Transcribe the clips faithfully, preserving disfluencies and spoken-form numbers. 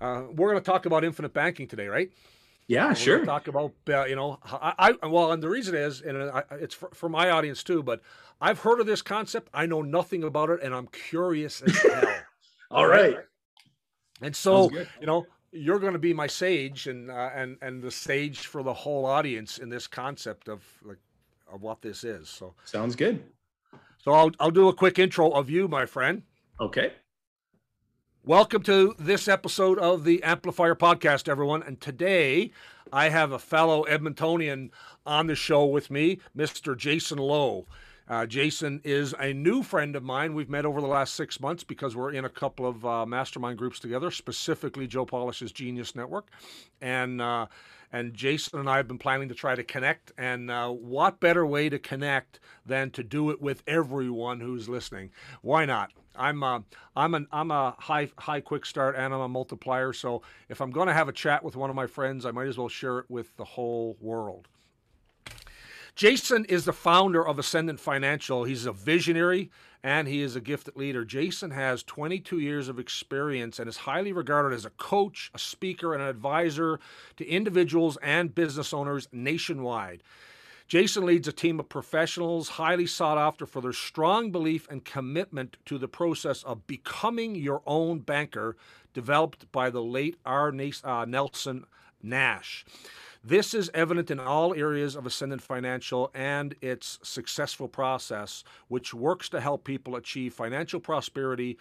Uh, we're going to talk about infinite banking today, right? Yeah, we're sure. Talk about, uh, you know, I, I well, and the reason is, and I, it's for, for my audience too, but I've heard of this concept. I know nothing about it, and I'm curious as hell. All right. right. And so, you know, you're going to be my sage and uh, and and the sage for the whole audience in this concept of like of what this is. So sounds good. So I'll I'll do a quick intro of you, my friend. Okay. Welcome to this episode of the Amplifier Podcast, everyone. And today I have a fellow Edmontonian on the show with me, Mister Jayson Lowe. Uh, Jayson is a new friend of mine. We've met over the last six months because we're in a couple of uh, mastermind groups together, specifically Joe Polish's Genius Network. And uh, and Jayson and I have been planning to try to connect. And uh, what better way to connect than to do it with everyone who's listening? Why not? I'm a, I'm an, I'm a high high quick start and I'm a multiplier. So if I'm going to have a chat with one of my friends, I might as well share it with the whole world. Jayson is the founder of Ascendant Financial. He's a visionary and he is a gifted leader. Jayson has twenty-two years of experience and is highly regarded as a coach, a speaker, and an advisor to individuals and business owners nationwide. Jayson leads a team of professionals highly sought after for their strong belief and commitment to the process of becoming your own banker, developed by the late R. Nelson Nash. This is evident in all areas of Ascendant Financial and its successful process, which works to help people achieve financial prosperity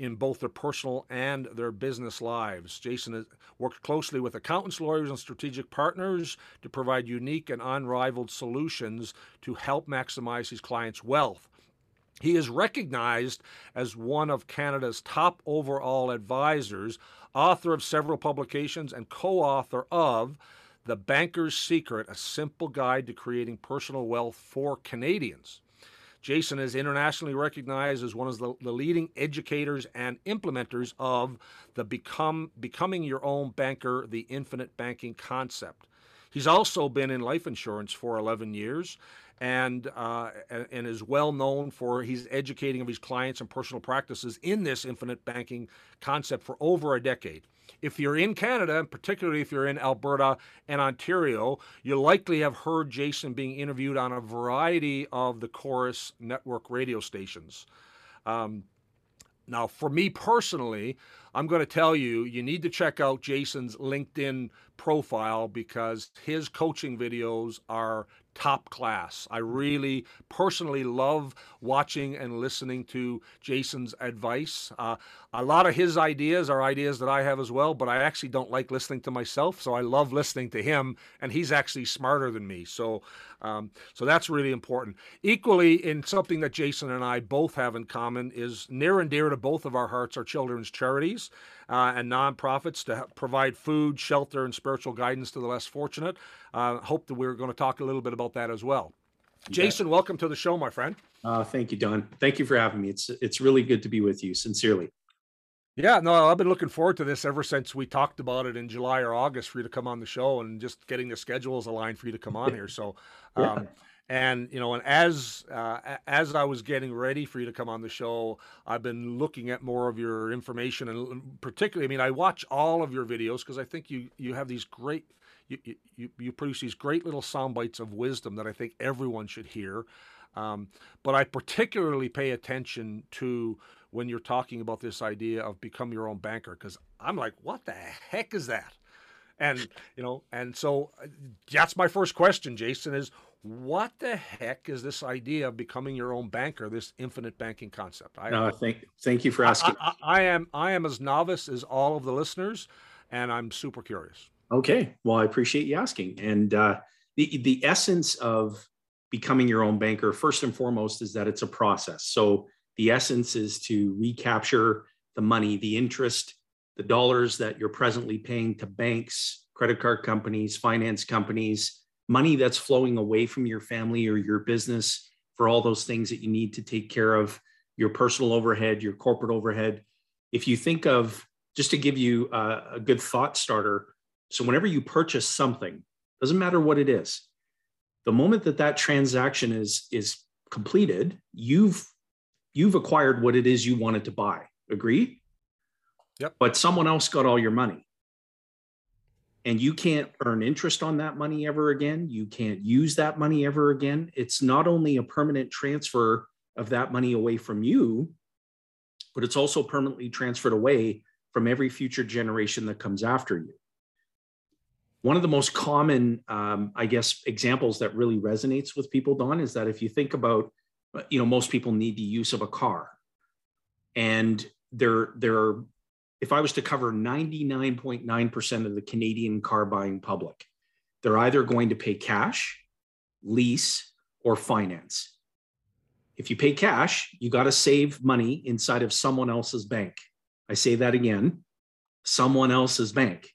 in both their personal and their business lives. Jayson has worked closely with accountants, lawyers, and strategic partners to provide unique and unrivaled solutions to help maximize his clients' wealth. He is recognized as one of Canada's top overall advisors, author of several publications, and co-author of The Banker's Secret, a simple guide to creating personal wealth for Canadians. Jayson is internationally recognized as one of the, the leading educators and implementers of the Become, Becoming Your Own Banker, the Infinite Banking Concept. He's also been in life insurance for eleven years and, uh, and, and is well known for his educating of his clients and personal practices in this infinite banking concept for over a decade. If you're in Canada, and particularly if you're in Alberta and Ontario, you likely have heard Jayson being interviewed on a variety of the Corus Network radio stations. Um, now, for me personally, I'm going to tell you, you need to check out Jayson's LinkedIn profile because his coaching videos are top class. I really personally love watching and listening to Jayson's advice. Uh, a lot of his ideas are ideas that I have as well, but I actually don't like listening to myself, so I love listening to him, and he's actually smarter than me. So, um, so that's really important. Equally, in something that Jayson and I both have in common is near and dear to both of our hearts are children's charities uh, and nonprofits to provide food, shelter, and spiritual guidance to the less fortunate. I uh, hope that we're going to talk a little bit about that as well. Yeah. Jayson, welcome to the show, my friend. Uh, thank you, Don. Thank you for having me. It's it's really good to be with you, sincerely. Yeah, no, I've been looking forward to this ever since we talked about it in July or August for you to come on the show and just getting the schedules aligned for you to come on here. So, um, yeah. And, you know, and as uh, as I was getting ready for you to come on the show, I've been looking at more of your information and particularly, I mean, I watch all of your videos because I think you, you have these great You, you, you produce these great little sound bites of wisdom that I think everyone should hear. Um, but I particularly pay attention to when you're talking about this idea of become your own banker, because I'm like, what the heck is that? And, you know, and so that's my first question, Jayson, is what the heck is this idea of becoming your own banker, this infinite banking concept? I, no, thank, thank you for asking. I, I, I am, I am as novice as all of the listeners, and I'm super curious. Okay. Well, I appreciate you asking. And uh, the, the essence of becoming your own banker, first and foremost, is that it's a process. So the essence is to recapture the money, the interest, the dollars that you're presently paying to banks, credit card companies, finance companies, money that's flowing away from your family or your business for all those things that you need to take care of, your personal overhead, your corporate overhead. If you think of, just to give you a, a good thought starter, so whenever you purchase something, doesn't matter what it is, the moment that that transaction is, is completed, you've, you've acquired what it is you wanted to buy. Agree? Yep. But someone else got all your money. And you can't earn interest on that money ever again. You can't use that money ever again. It's not only a permanent transfer of that money away from you, but it's also permanently transferred away from every future generation that comes after you. One of the most common, um, I guess, examples that really resonates with people, Don, is that if you think about, you know, most people need the use of a car. And there, there are, if I was to cover ninety-nine point nine percent of the Canadian car buying public, they're either going to pay cash, lease, or finance. If you pay cash, you got to save money inside of someone else's bank. I say that again, someone else's bank.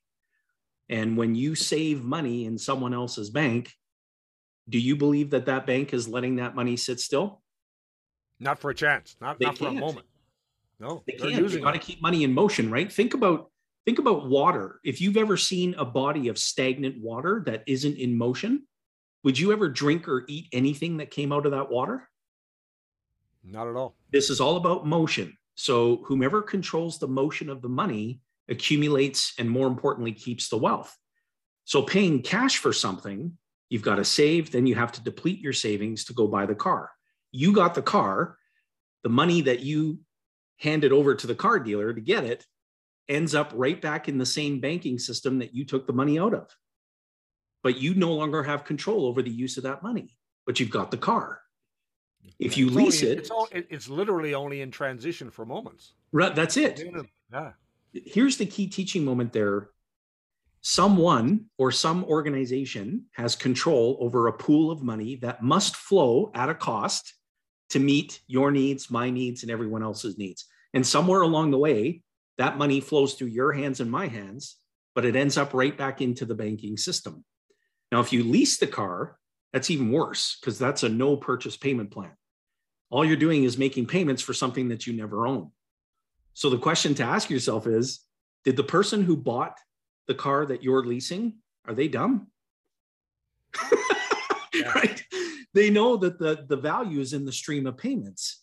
And when you save money in someone else's bank, do you believe that that bank is letting that money sit still? Not for a chance, not, not for a moment. No, they can't. You've got to keep money in motion, right? Think about, think about water. If you've ever seen a body of stagnant water that isn't in motion, would you ever drink or eat anything that came out of that water? Not at all. This is all about motion. So whomever controls the motion of the money accumulates and, more importantly, keeps the wealth. So paying cash for something, you've got to save, then you have to deplete your savings to go buy the car. You got the car, the money that you handed over to the car dealer to get it ends up right back in the same banking system that you took the money out of. But you no longer have control over the use of that money, but you've got the car. If you it's lease only, it, it's, all, it's literally only in transition for moments. Right, that's it. Yeah. Here's the key teaching moment there. Someone or some organization has control over a pool of money that must flow at a cost to meet your needs, my needs, and everyone else's needs. And somewhere along the way, that money flows through your hands and my hands, but it ends up right back into the banking system. Now, if you lease the car, that's even worse, because that's a no purchase payment plan. All you're doing is making payments for something that you never own. So the question to ask yourself is, did the person who bought the car that you're leasing, are they dumb? Yeah. Right? They know that the, the value is in the stream of payments.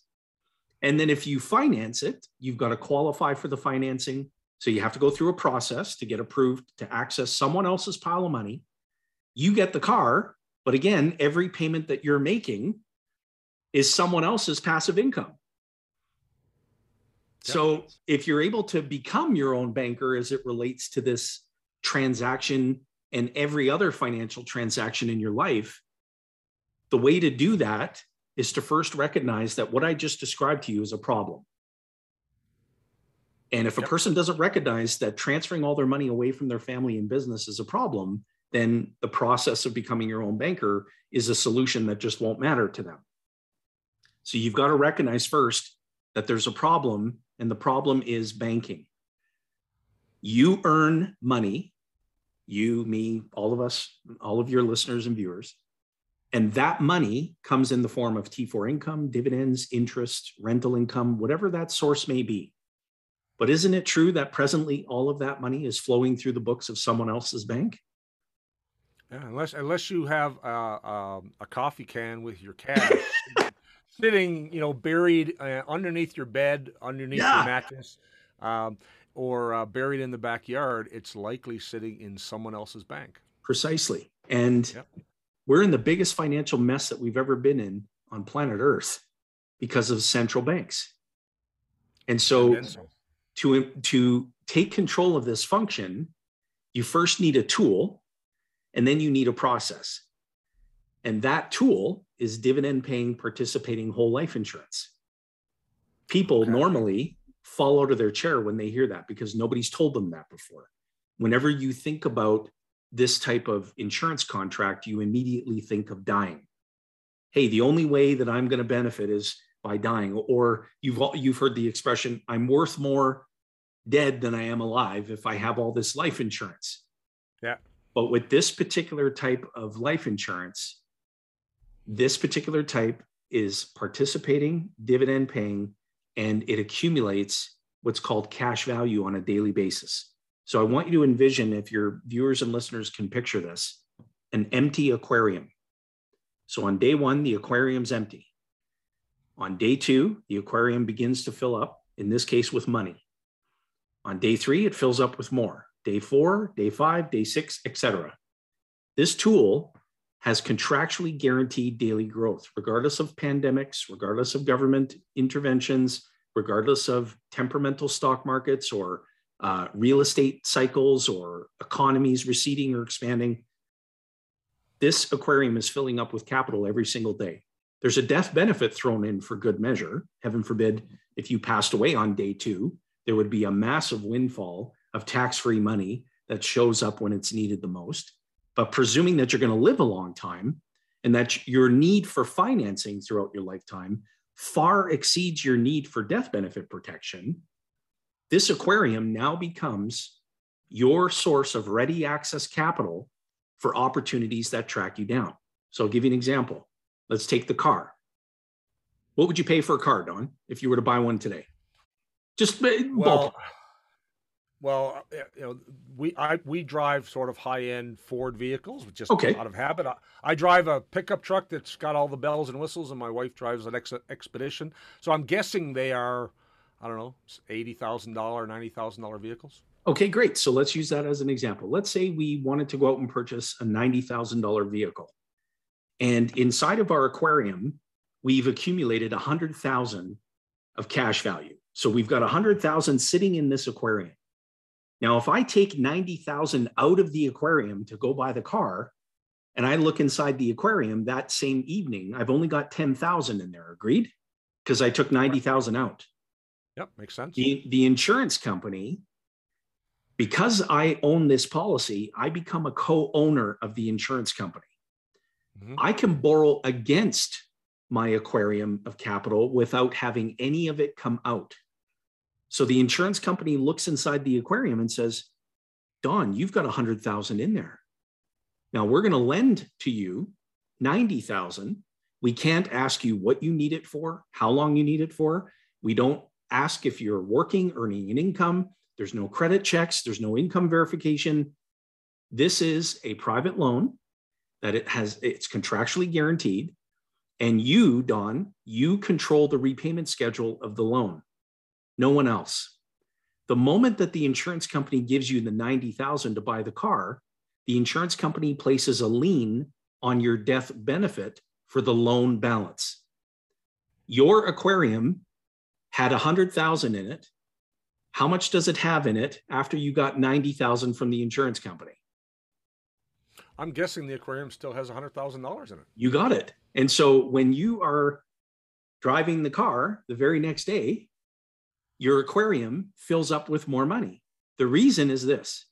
And then if you finance it, you've got to qualify for the financing. So you have to go through a process to get approved to access someone else's pile of money. You get the car, but again, every payment that you're making is someone else's passive income. So if you're able to become your own banker as it relates to this transaction and every other financial transaction in your life, the way to do that is to first recognize that what I just described to you is a problem. And if a person doesn't recognize that transferring all their money away from their family and business is a problem, then the process of becoming your own banker is a solution that just won't matter to them. So you've got to recognize first that there's a problem, and the problem is banking. You earn money, you, me, all of us, all of your listeners and viewers, and that money comes in the form of T four income, dividends, interest, rental income, whatever that source may be. But isn't it true that presently all of that money is flowing through the books of someone else's bank? Yeah, unless unless you have a, a, a coffee can with your cash sitting, you know, buried uh, underneath your bed, underneath yeah. your mattress, um, or uh, buried in the backyard, it's likely sitting in someone else's bank. Precisely. And yep. we're in the biggest financial mess that we've ever been in on planet Earth because of central banks. And so, and so. to to take control of this function, you first need a tool, and then you need a process. And that tool is dividend-paying, participating whole life insurance. People okay. normally fall out of their chair when they hear that because nobody's told them that before. Whenever you think about this type of insurance contract, you immediately think of dying. Hey, the only way that I'm going to benefit is by dying. Or you've, you've heard the expression, I'm worth more dead than I am alive if I have all this life insurance. Yeah. But with this particular type of life insurance, this particular type is participating, dividend paying, and it accumulates what's called cash value on a daily basis. So I want you to envision, if your viewers and listeners can picture this, an empty aquarium. So on day one, the aquarium's empty. On day two, the aquarium begins to fill up, in this case with money. On day three, it fills up with more. Day four, day five, day six, et cetera. This tool has contractually guaranteed daily growth, regardless of pandemics, regardless of government interventions, regardless of temperamental stock markets or uh, real estate cycles or economies receding or expanding. This aquarium is filling up with capital every single day. There's a death benefit thrown in for good measure. Heaven forbid, if you passed away on day two, there would be a massive windfall of tax-free money that shows up when it's needed the most. But presuming that you're going to live a long time and that your need for financing throughout your lifetime far exceeds your need for death benefit protection, this aquarium now becomes your source of ready access capital for opportunities that track you down. So I'll give you an example. Let's take the car. What would you pay for a car, Don, if you were to buy one today? Just well, well, you know, we I we drive sort of high-end Ford vehicles, just okay. out of habit. I, I drive a pickup truck that's got all the bells and whistles, and my wife drives an ex Expedition. So I'm guessing they are, I don't know, eighty thousand dollars, ninety thousand dollar vehicles. Okay, great. So let's use that as an example. Let's say we wanted to go out and purchase a ninety thousand dollar vehicle. And inside of our aquarium, we've accumulated one hundred thousand of cash value. So we've got one hundred thousand sitting in this aquarium. Now, if I take ninety thousand out of the aquarium to go buy the car, and I look inside the aquarium that same evening, I've only got ten thousand in there, agreed? Because I took ninety thousand out. Yep, makes sense. The, the insurance company, because I own this policy, I become a co-owner of the insurance company. Mm-hmm. I can borrow against my aquarium of capital without having any of it come out. So the insurance company looks inside the aquarium and says, Don, you've got one hundred thousand in there. Now we're going to lend to you ninety thousand. We can't ask you what you need it for, how long you need it for. We don't ask if you're working, earning an income. There's no credit checks. There's no income verification. This is a private loan that it has, it's contractually guaranteed. And you, Don, you control the repayment schedule of the loan, no one else. The moment that the insurance company gives you the ninety thousand dollars to buy the car, the insurance company places a lien on your death benefit for the loan balance. Your aquarium had one hundred thousand dollars in it. How much does it have in it after you got ninety thousand dollars from the insurance company? I'm guessing the aquarium still has one hundred thousand dollars in it. You got it. And so when you are driving the car the very next day, your aquarium fills up with more money. The reason is this.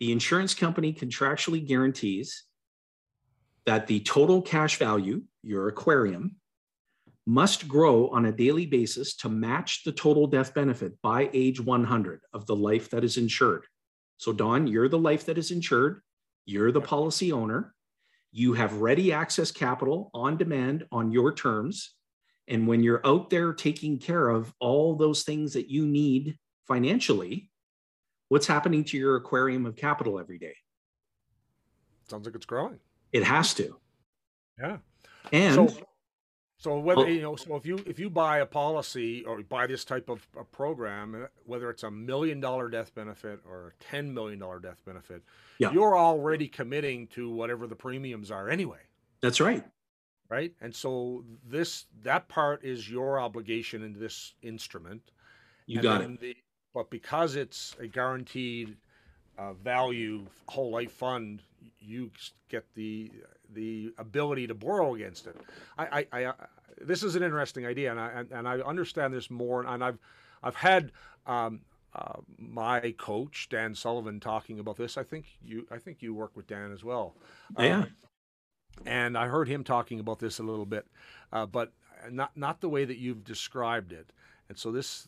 The insurance company contractually guarantees that the total cash value, your aquarium, must grow on a daily basis to match the total death benefit by age one hundred of the life that is insured. So Don, you're the life that is insured. You're the policy owner. You have ready access capital on demand on your terms. And when you're out there taking care of all those things that you need financially, what's happening to your aquarium of capital every day? Sounds like it's growing. It has to. Yeah. And so, so whether oh, you know, so if you if you buy a policy or buy this type of a program, whether it's a million dollar death benefit or a ten million dollar death benefit, yeah. you're already committing to whatever the premiums are anyway. That's right. Right. And so this, that part is your obligation in this instrument. You and got it. The, but because it's a guaranteed uh, value whole life fund, you get the, the ability to borrow against it. I, I, I this is an interesting idea. And I, and, and I understand this more. And I've, I've had, um, Uh, my coach, Dan Sullivan, talking about this. I think you, I think you work with Dan as well. Yeah. Um, and I heard him talking about this a little bit, uh, but not, not the way that you've described it. And so this,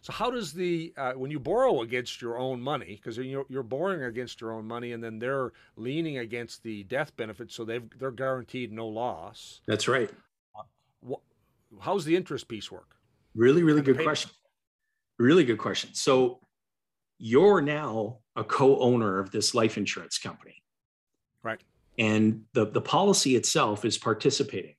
so how does the, uh, when you borrow against your own money, because you're, you're borrowing against your own money and then they're leaning against the death benefit. So they've, they're guaranteed no loss. That's right. Uh, what, how's the interest piece work? Really, really good question. Really good question. So you're now a co-owner of this life insurance company. Right. And the, the policy itself is participating.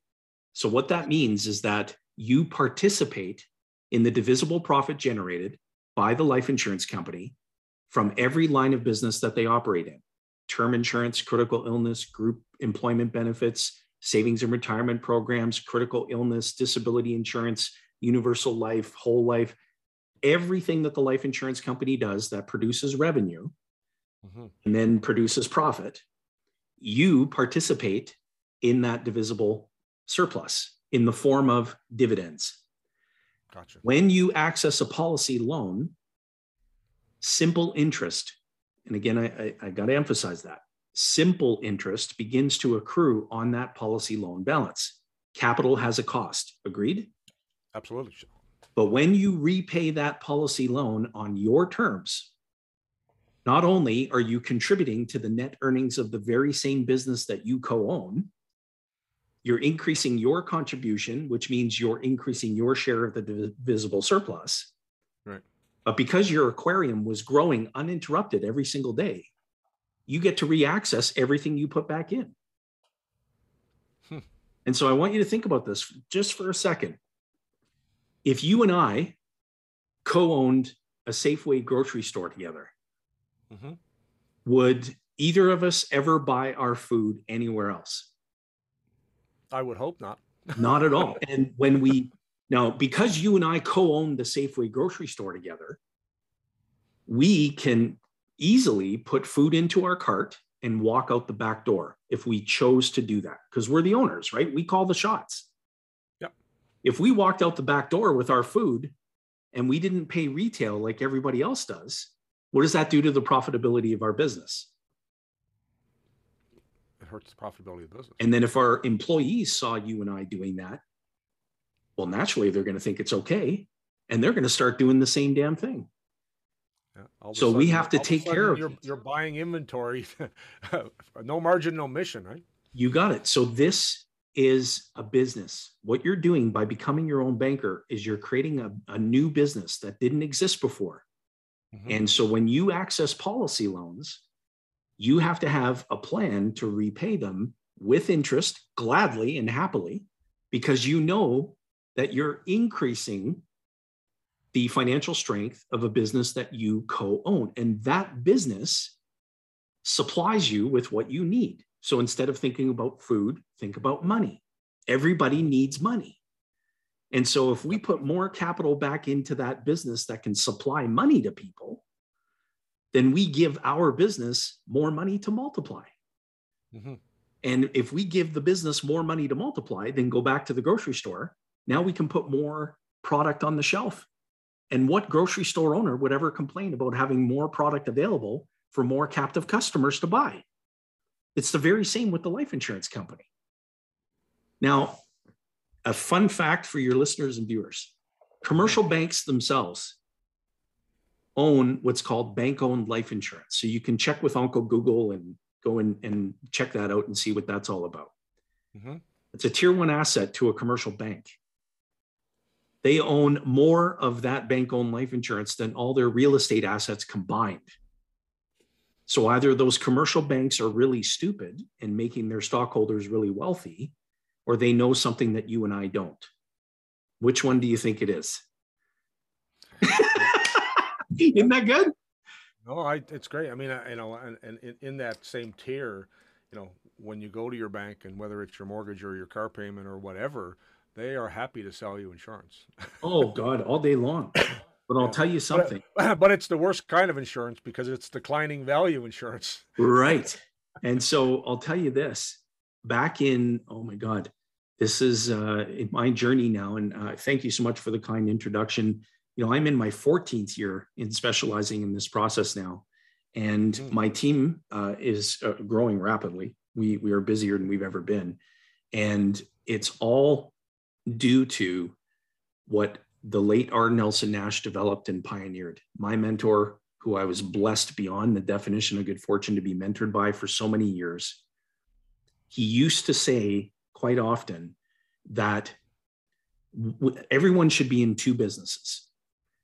So what that means is that you participate in the divisible profit generated by the life insurance company from every line of business that they operate in: term insurance, critical illness, group employment benefits, savings and retirement programs, critical illness, disability insurance, universal life, whole life, everything that the life insurance company does that produces revenue mm-hmm. and then produces profit. You participate in that divisible surplus in the form of dividends. Gotcha. When you access a policy loan, simple interest, and again, I, I, I got to emphasize that, simple interest begins to accrue on that policy loan balance. Capital has a cost. Agreed? Absolutely. But when you repay that policy loan on your terms, not only are you contributing to the net earnings of the very same business that you co-own, you're increasing your contribution, which means you're increasing your share of the divisible surplus. Right. But because your aquarium was growing uninterrupted every single day, you get to reaccess everything you put back in. Hmm. And so I want you to think about this just for a second. If you and I co-owned a Safeway grocery store together, mm-hmm. would either of us ever buy our food anywhere else? I would hope not. Not at all. And when we, now, because you and I co-own the Safeway grocery store together, we can easily put food into our cart and walk out the back door if we chose to do that, because we're the owners, right? We call the shots. Yep. If we walked out the back door with our food and we didn't pay retail like everybody else does, what does that do to the profitability of our business? It hurts the profitability of the business. And then if our employees saw you and I doing that, well, naturally, they're going to think it's okay, and they're going to start doing the same damn thing. Yeah, so sudden, we have to take care of you're, it. You're buying inventory. No margin, no mission, right? You got it. So this is a business. What you're doing by becoming your own banker is you're creating a, a new business that didn't exist before. Mm-hmm. And so when you access policy loans, you have to have a plan to repay them with interest, gladly and happily, because you know that you're increasing the financial strength of a business that you co-own. And that business supplies you with what you need. So instead of thinking about food, think about money. Everybody needs money. And so if we put more capital back into that business that can supply money to people, then we give our business more money to multiply. Mm-hmm. And if we give the business more money to multiply, then go back to the grocery store. Now we can put more product on the shelf. And what grocery store owner would ever complain about having more product available for more captive customers to buy? It's the very same with the life insurance company. Now, a fun fact for your listeners and viewers, commercial banks themselves own what's called bank-owned life insurance. So you can check with Uncle Google and go in and check that out and see what that's all about. Mm-hmm. It's a tier one asset to a commercial bank. They own more of that bank-owned life insurance than all their real estate assets combined. So either those commercial banks are really stupid and making their stockholders really wealthy, or they know something that you and I don't. Which one do you think it is? Isn't that good? No, I, it's great. I mean, I, you know, and, and, and in that same tier, you know, when you go to your bank and whether it's your mortgage or your car payment or whatever, they are happy to sell you insurance. Oh God, all day long. But I'll yeah. tell you something. But, but it's the worst kind of insurance because it's declining value insurance. Right. And so I'll tell you this, back in, oh my God, this is uh, in my journey now. And uh, thank you so much for the kind introduction. You know, I'm in my fourteenth year in specializing in this process now. And mm-hmm. my team uh, is uh, growing rapidly. We, we are busier than we've ever been. And it's all due to what the late R. Nelson Nash developed and pioneered. My mentor, who I was blessed beyond the definition of good fortune to be mentored by for so many years, he used to say quite often that w- everyone should be in two businesses.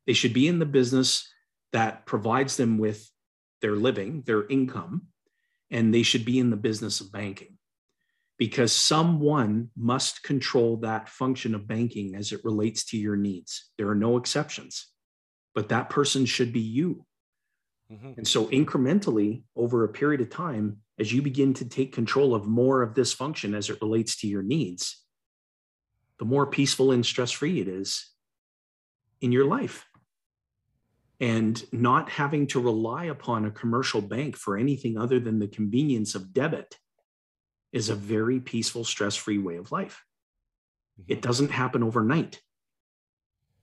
They should be in the business that provides them with their living, their income, and they should be in the business of banking, because someone must control that function of banking as it relates to your needs. There are no exceptions. but that person should be you. Mm-hmm. And so incrementally over a period of time, as you begin to take control of more of this function as it relates to your needs, the more peaceful and stress-free it is in your life. And not having to rely upon a commercial bank for anything other than the convenience of debit is a very peaceful, stress-free way of life. Mm-hmm. It doesn't happen overnight.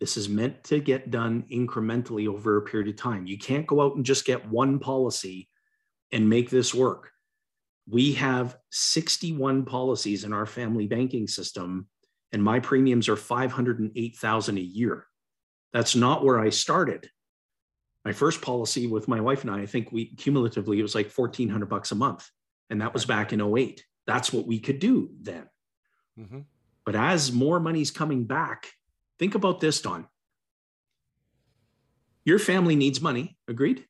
This is meant to get done incrementally over a period of time. You can't go out and just get one policy and make this work. We have sixty-one policies in our family banking system, and my premiums are five hundred eight thousand dollars a year. That's not where I started. My first policy with my wife and I, I think we cumulatively, it was like fourteen hundred bucks a month. And that was back in oh eight. That's what we could do then. Mm-hmm. But as more money's coming back, think about this, Don. Your family needs money, agreed?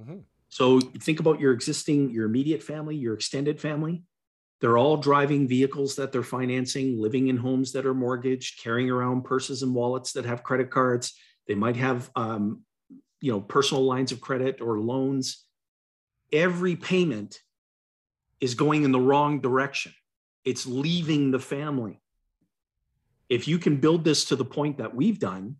Mm-hmm. So think about your existing, your immediate family, your extended family. They're all driving vehicles that they're financing, living in homes that are mortgaged, carrying around purses and wallets that have credit cards. They might have um, you know, personal lines of credit or loans. Every payment is going in the wrong direction. It's leaving the family. If you can build this to the point that we've done,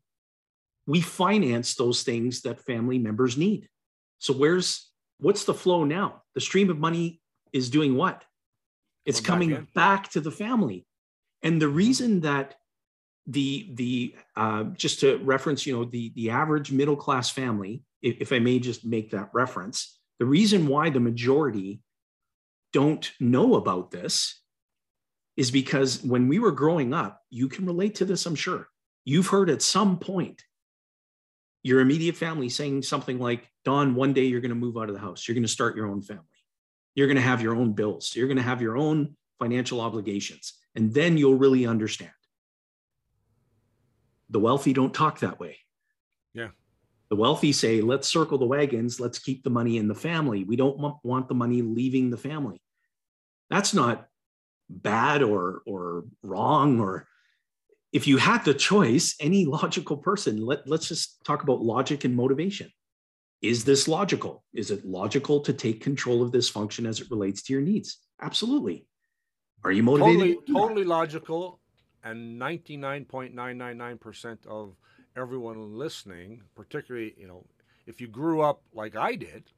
we finance those things that family members need. So where's, what's the flow now? The stream of money is doing what? It's We're coming back, back to the family. And the reason that the, the uh, just to reference, you know, the, the average middle-class family, if, if I may just make that reference, the reason why the majority don't know about this is because when we were growing up, you can relate to this, I'm sure. You've heard at some point your immediate family saying something like, Don, one day you're going to move out of the house. You're going to start your own family. You're going to have your own bills. You're going to have your own financial obligations. And then you'll really understand. The wealthy don't talk that way. Yeah. The wealthy say, let's circle the wagons. Let's keep the money in the family. We don't want the money leaving the family. That's not bad or, or wrong, or if you had the choice, any logical person, let, let's just talk about logic and motivation. Is this logical? Is it logical to take control of this function as it relates to your needs? Absolutely. Are you motivated? Totally, totally logical. And ninety-nine point nine nine nine percent of everyone listening, particularly, you know, if you grew up like I did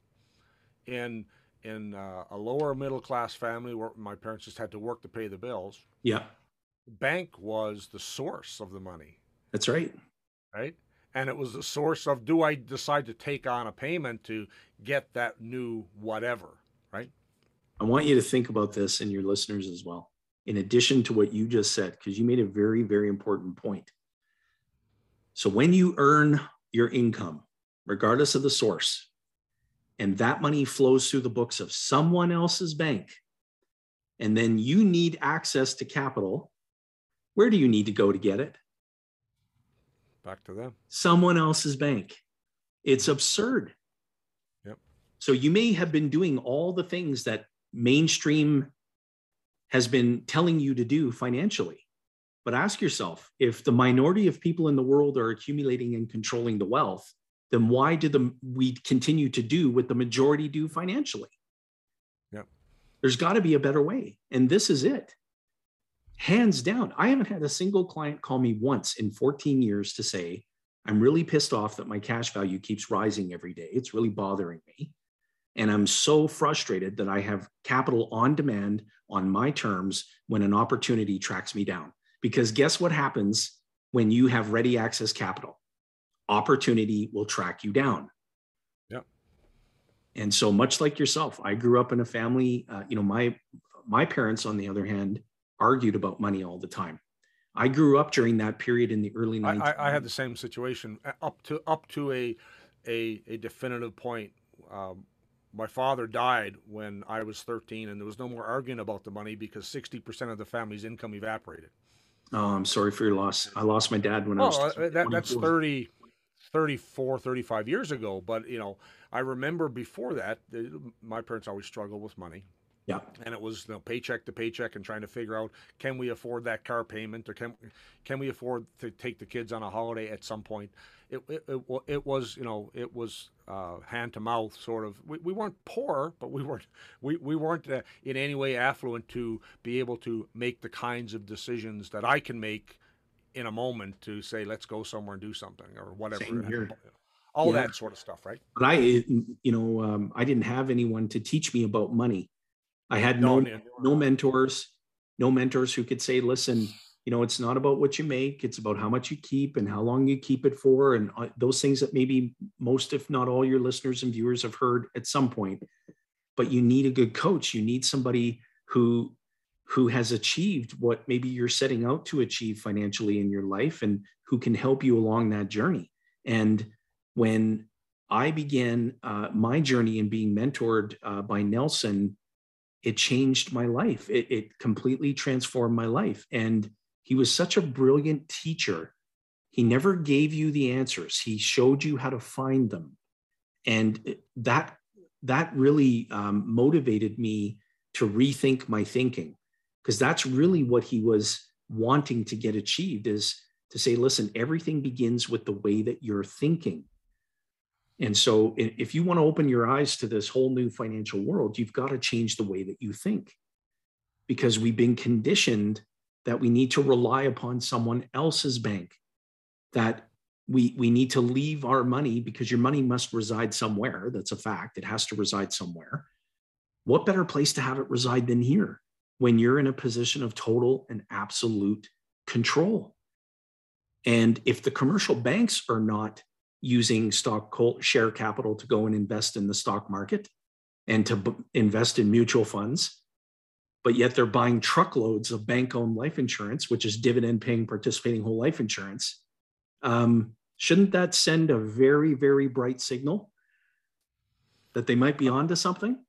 in, in uh, a lower middle-class family where my parents just had to work to pay the bills. Yeah. Bank was the source of the money. That's right. Right. And it was the source of, do I decide to take on a payment to get that new whatever, right? I want you to think about this and your listeners as well, in addition to what you just said, because you made a very, very important point. So when you earn your income, regardless of the source, and that money flows through the books of someone else's bank, and then you need access to capital, where do you need to go to get it? Back to them. Someone else's bank. It's absurd. Yep. So you may have been doing all the things that mainstream has been telling you to do financially. But ask yourself, if the minority of people in the world are accumulating and controlling the wealth, then why do the, we continue to do what the majority do financially? Yep. There's got to be a better way. And this is it. Hands down, I haven't had a single client call me once in fourteen years to say, I'm really pissed off that my cash value keeps rising every day. It's really bothering me. And I'm so frustrated that I have capital on demand on my terms when an opportunity tracks me down. Because guess what happens when you have ready access capital? Opportunity will track you down. Yeah. And so much like yourself, I grew up in a family, uh, you know, my, my parents, on the other hand, argued about money all the time. I grew up during that period in the early nineties. I, I had the same situation up to up to a a, a definitive point. Um, my father died when I was thirteen, and there was no more arguing about the money because sixty percent of the family's income evaporated. Oh, I'm sorry for your loss. I lost my dad when oh, I was twenty-four. That, that's thirty, thirty-four, thirty-five years ago. But you know, I remember before that, my parents always struggled with money. Yeah, and it was, you know, paycheck to paycheck and trying to figure out, can we afford that car payment, or can can we afford to take the kids on a holiday at some point? it it, it, it was, you know, it was uh, hand to mouth sort of. We, we weren't poor, but we weren't we, we weren't uh, in any way affluent to be able to make the kinds of decisions that I can make in a moment to say, let's go somewhere and do something or whatever. Same here. All yeah. that sort of stuff, right? But I, you know, um, I didn't have anyone to teach me about money. I had no, no, no mentors, no mentors who could say, listen, you know, it's not about what you make. It's about how much you keep and how long you keep it for. And those things that maybe most, if not all your listeners and viewers have heard at some point, but you need a good coach. You need somebody who, who has achieved what maybe you're setting out to achieve financially in your life and who can help you along that journey. And when I began uh, my journey in being mentored uh, by Nelson, it changed my life. It, it completely transformed my life. And he was such a brilliant teacher. He never gave you the answers. He showed you how to find them. And that, that really um, motivated me to rethink my thinking, because that's really what he was wanting to get achieved, is to say, listen, everything begins with the way that you're thinking. And so if you want to open your eyes to this whole new financial world, you've got to change the way that you think, because we've been conditioned that we need to rely upon someone else's bank, that we, we need to leave our money, because your money must reside somewhere. That's a fact. It has to reside somewhere. What better place to have it reside than here, when you're in a position of total and absolute control? And if the commercial banks are not using stock share capital to go and invest in the stock market and to b- invest in mutual funds, but yet they're buying truckloads of bank-owned life insurance, which is dividend-paying participating whole life insurance, um, shouldn't that send a very, very bright signal that they might be onto something?